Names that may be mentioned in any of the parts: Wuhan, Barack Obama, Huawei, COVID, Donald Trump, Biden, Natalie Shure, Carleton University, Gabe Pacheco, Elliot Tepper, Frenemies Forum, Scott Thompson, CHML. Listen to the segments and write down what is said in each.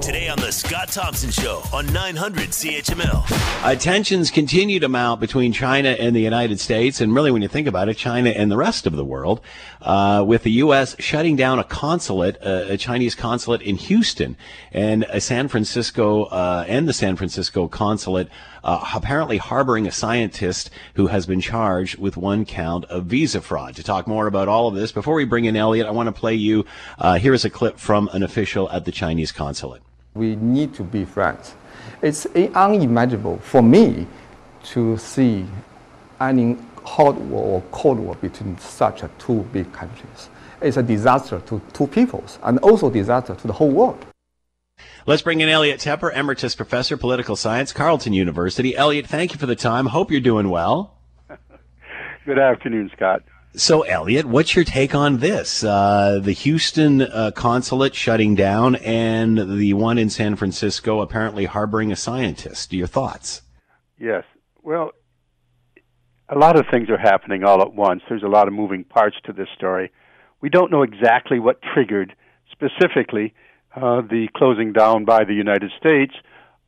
Today on the Scott Thompson Show on 900 CHML. Tensions continue to mount between China and the United States, and really when you think about it, China and the rest of the world, with the U.S. shutting down a consulate, a Chinese consulate in Houston, and a San Francisco, and the San Francisco consulate apparently harboring a scientist who has been charged with one count of visa fraud. To talk more about all of this, before we bring in Elliot, I want to play you, here is a clip from an official at the Chinese consulate. We need to be friends. It's unimaginable for me to see any hot war or cold war between such two big countries. It's a disaster to two peoples and also disaster to the whole world. Let's bring in Elliot Tepper, Emeritus Professor, Political Science, Carleton University. Elliot, thank you for the time. Hope you're doing well. Good afternoon, Scott. So, Elliot, what's your take on this? The Houston consulate shutting down and the one in San Francisco apparently harboring a scientist. Your thoughts? Yes. Well, a lot of things are happening all at once. There's a lot of moving parts to this story. We don't know exactly what triggered specifically the closing down by the United States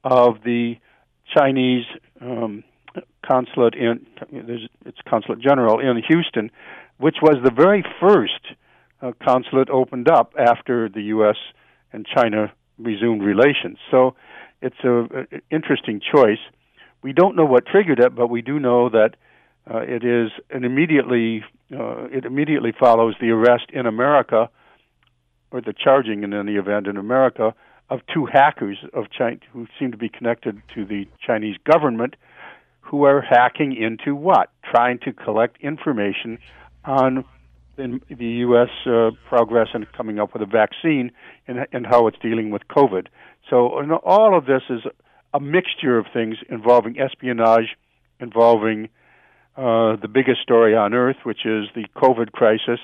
of the Chinese consulate in its consulate general in Houston, which was the very first consulate opened up after the U.S. and China resumed relations. So it's an interesting choice. We don't know what triggered it, but we do know that it is an immediately follows the arrest in America, or the charging in any event in America, of two hackers of China who seem to be connected to the Chinese government, who are hacking into what? Trying to collect information on the U.S. Progress in coming up with a vaccine and how it's dealing with COVID. So all of this is a mixture of things involving espionage, involving the biggest story on earth, which is the COVID crisis.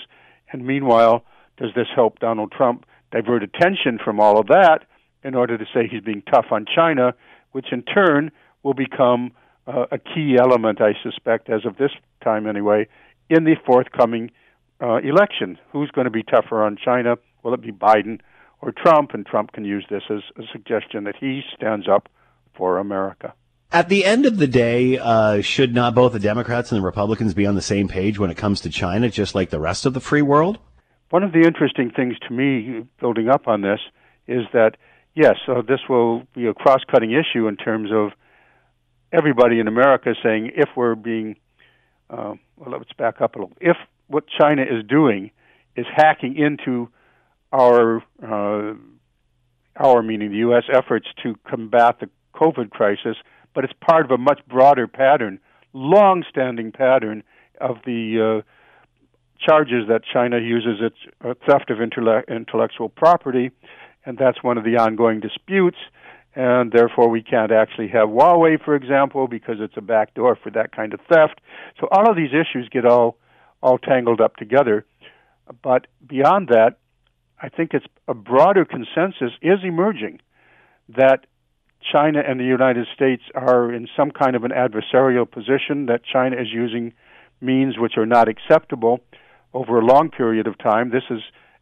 And meanwhile, does this help Donald Trump divert attention from all of that in order to say he's being tough on China, which in turn will become a key element, I suspect, as of this time anyway, in the forthcoming election. Who's going to be tougher on China? Will it be Biden or Trump? And Trump can use this as a suggestion that he stands up for America. At the end of the day, should not both the Democrats and the Republicans be on the same page when it comes to China, just like the rest of the free world? One of the interesting things to me, building up on this, is that, yes, this will be a cross-cutting issue in terms of everybody in America is saying, if we're being, well, let's back up a little. If what China is doing is hacking into our meaning the U.S. efforts to combat the COVID crisis, but it's part of a much broader pattern, long-standing pattern of the charges that China uses its theft of intellectual property, and that's one of the ongoing disputes. And therefore, we can't actually have Huawei, for example, because it's a backdoor for that kind of theft. So all of these issues get all tangled up together. But beyond that, I think it's a broader consensus is emerging that China and the United States are in some kind of an adversarial position, that China is using means which are not acceptable over a long period of time. This is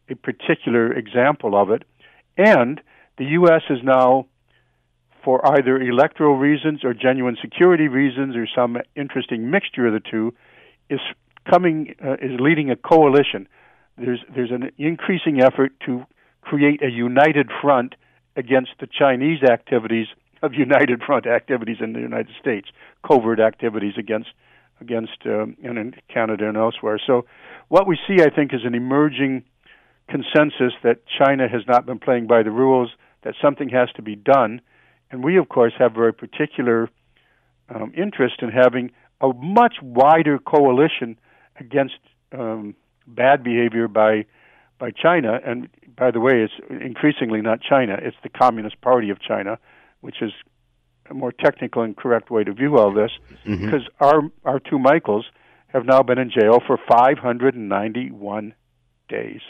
a particular example of it. And the U.S. is now, for either electoral reasons or genuine security reasons or some interesting mixture of the two, is leading a coalition. There's an increasing effort to create a united front against the Chinese activities of united front activities in the United States, covert activities against and in Canada and elsewhere. So what we see, I think, is an emerging consensus that China has not been playing by the rules, that something has to be done. And we, of course, have very particular interest in having a much wider coalition against bad behavior by China. And by the way, it's increasingly not China. It's the Communist Party of China, which is a more technical and correct way to view all this, because our two Michaels have now been in jail for 591 days.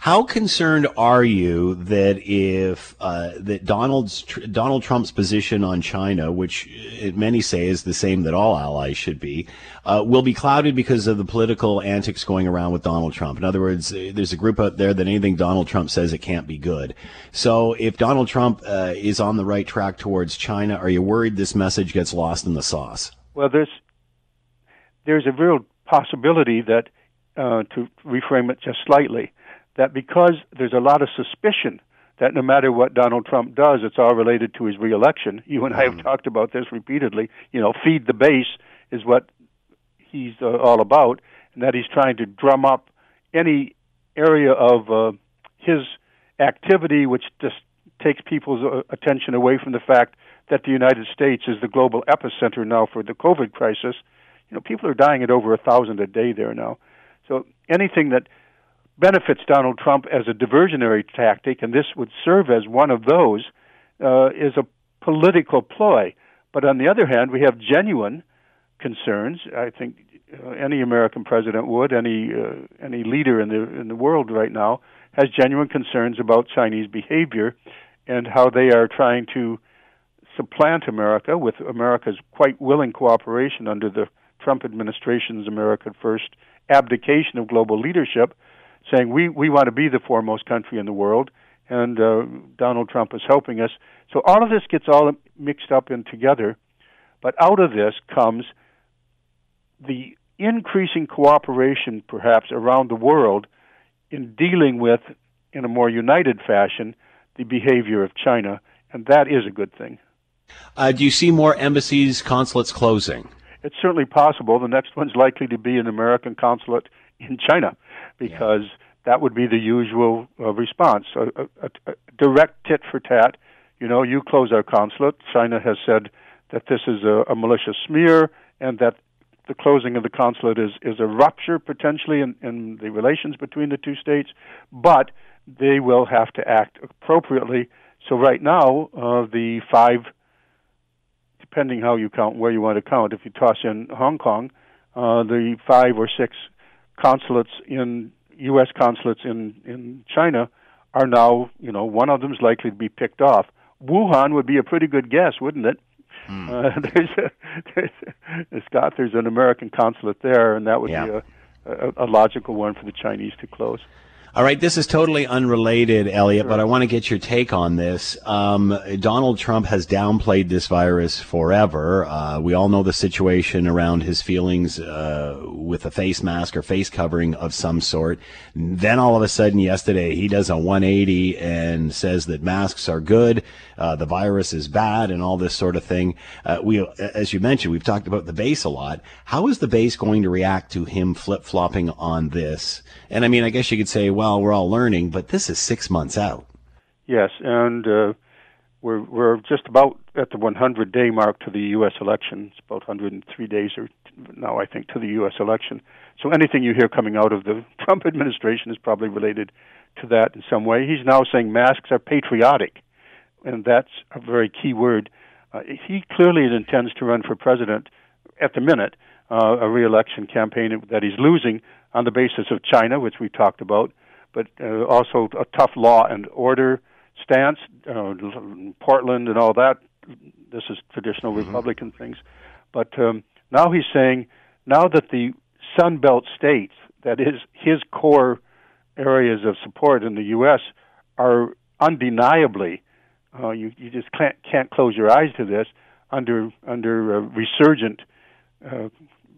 How concerned are you that if that Donald Trump's position on China, which many say is the same that all allies should be, will be clouded because of the political antics going around with Donald Trump? In other words, there's a group out there that anything Donald Trump says, it can't be good. So if Donald Trump is on the right track towards China, are you worried this message gets lost in the sauce? Well, there's a real possibility that, to reframe it just slightly, that because there's a lot of suspicion that no matter what Donald Trump does, it's all related to his reelection. You and I have talked about this repeatedly. You know, feed the base is what he's all about, and that he's trying to drum up any area of his activity which just takes people's attention away from the fact that the United States is the global epicenter now for the COVID crisis. You know, people are dying at over 1,000 a day there now. So anything that benefits Donald Trump as a diversionary tactic, and this would serve as one of those, is a political ploy. But on the other hand, we have genuine concerns. I think any American president would, any leader in the world right now has genuine concerns about Chinese behavior and how they are trying to supplant America with America's quite willing cooperation under the Trump administration's America First abdication of global leadership, saying we want to be the foremost country in the world, and Donald Trump is helping us. So all of this gets all mixed up and together, but out of this comes the increasing cooperation, perhaps, around the world in dealing with, in a more united fashion, the behavior of China, and that is a good thing. Do you see more embassies, consulates closing? It's certainly possible. The next one's likely to be an American consulate in China, because that would be the usual response, a direct tit-for-tat. You know, you close our consulate. China has said that this is a malicious smear and that the closing of the consulate is a rupture, potentially, in the relations between the two states, but they will have to act appropriately. So right now, the five, depending how you count, where you want to count, if you toss in Hong Kong, the 5 or 6 consulates in U.S. consulates in China are now, you know, one of them is likely to be picked off. Wuhan would be a pretty good guess, wouldn't it? Scott, there's an American consulate there, and that would be a logical one for the Chinese to close. All right, this is totally unrelated, Elliot, but I want to get your take on this. Donald Trump has downplayed this virus forever. We all know the situation around his feelings with a face mask or face covering of some sort. Then all of a sudden yesterday he does a 180 and says that masks are good, the virus is bad, and all this sort of thing. We, as you mentioned, we've talked about the base a lot. How is the base going to react to him flip-flopping on this? And I mean, I guess you could say, well, we're all learning, but this is 6 months out. Yes, and we're just about at the 100-day mark to the U.S. election. It's about 103 days or now, I think, to the U.S. election. So anything you hear coming out of the Trump administration is probably related to that in some way. He's now saying masks are patriotic, and that's a very key word. He clearly intends to run for president at the minute, a re-election campaign that he's losing on the basis of China, which we talked about, but also a tough law and order stance, Portland and all that. This is traditional Republican things. But now he's saying, now that the Sun Belt states, that is his core areas of support in the U.S., are undeniably, you just can't close your eyes to this, under a resurgent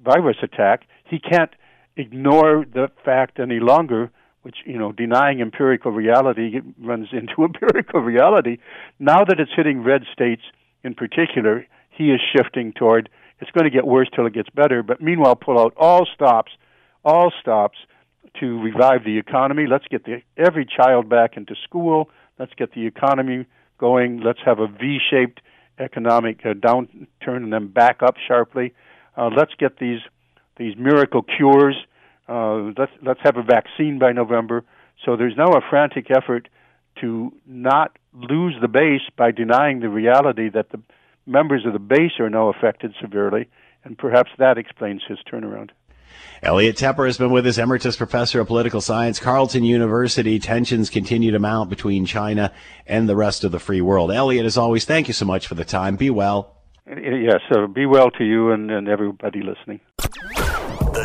virus attack, he can't ignore the fact any longer, which, you know, denying empirical reality runs into empirical reality. Now that it's hitting red states in particular, he is shifting toward, it's going to get worse till it gets better, but meanwhile pull out all stops to revive the economy. Let's get every child back into school. Let's get the economy going. Let's have a V-shaped economic downturn and then back up sharply. Let's get these miracle cures. Let's have a vaccine by November. So there's now a frantic effort to not lose the base by denying the reality that the members of the base are now affected severely, and perhaps that explains his turnaround. Elliot Tepper has been with us, Emeritus Professor of Political Science, Carleton University. Tensions continue to mount between China and the rest of the free world. Elliot, as always, thank you so much for the time. Be well. Yes, be well to you and everybody listening. The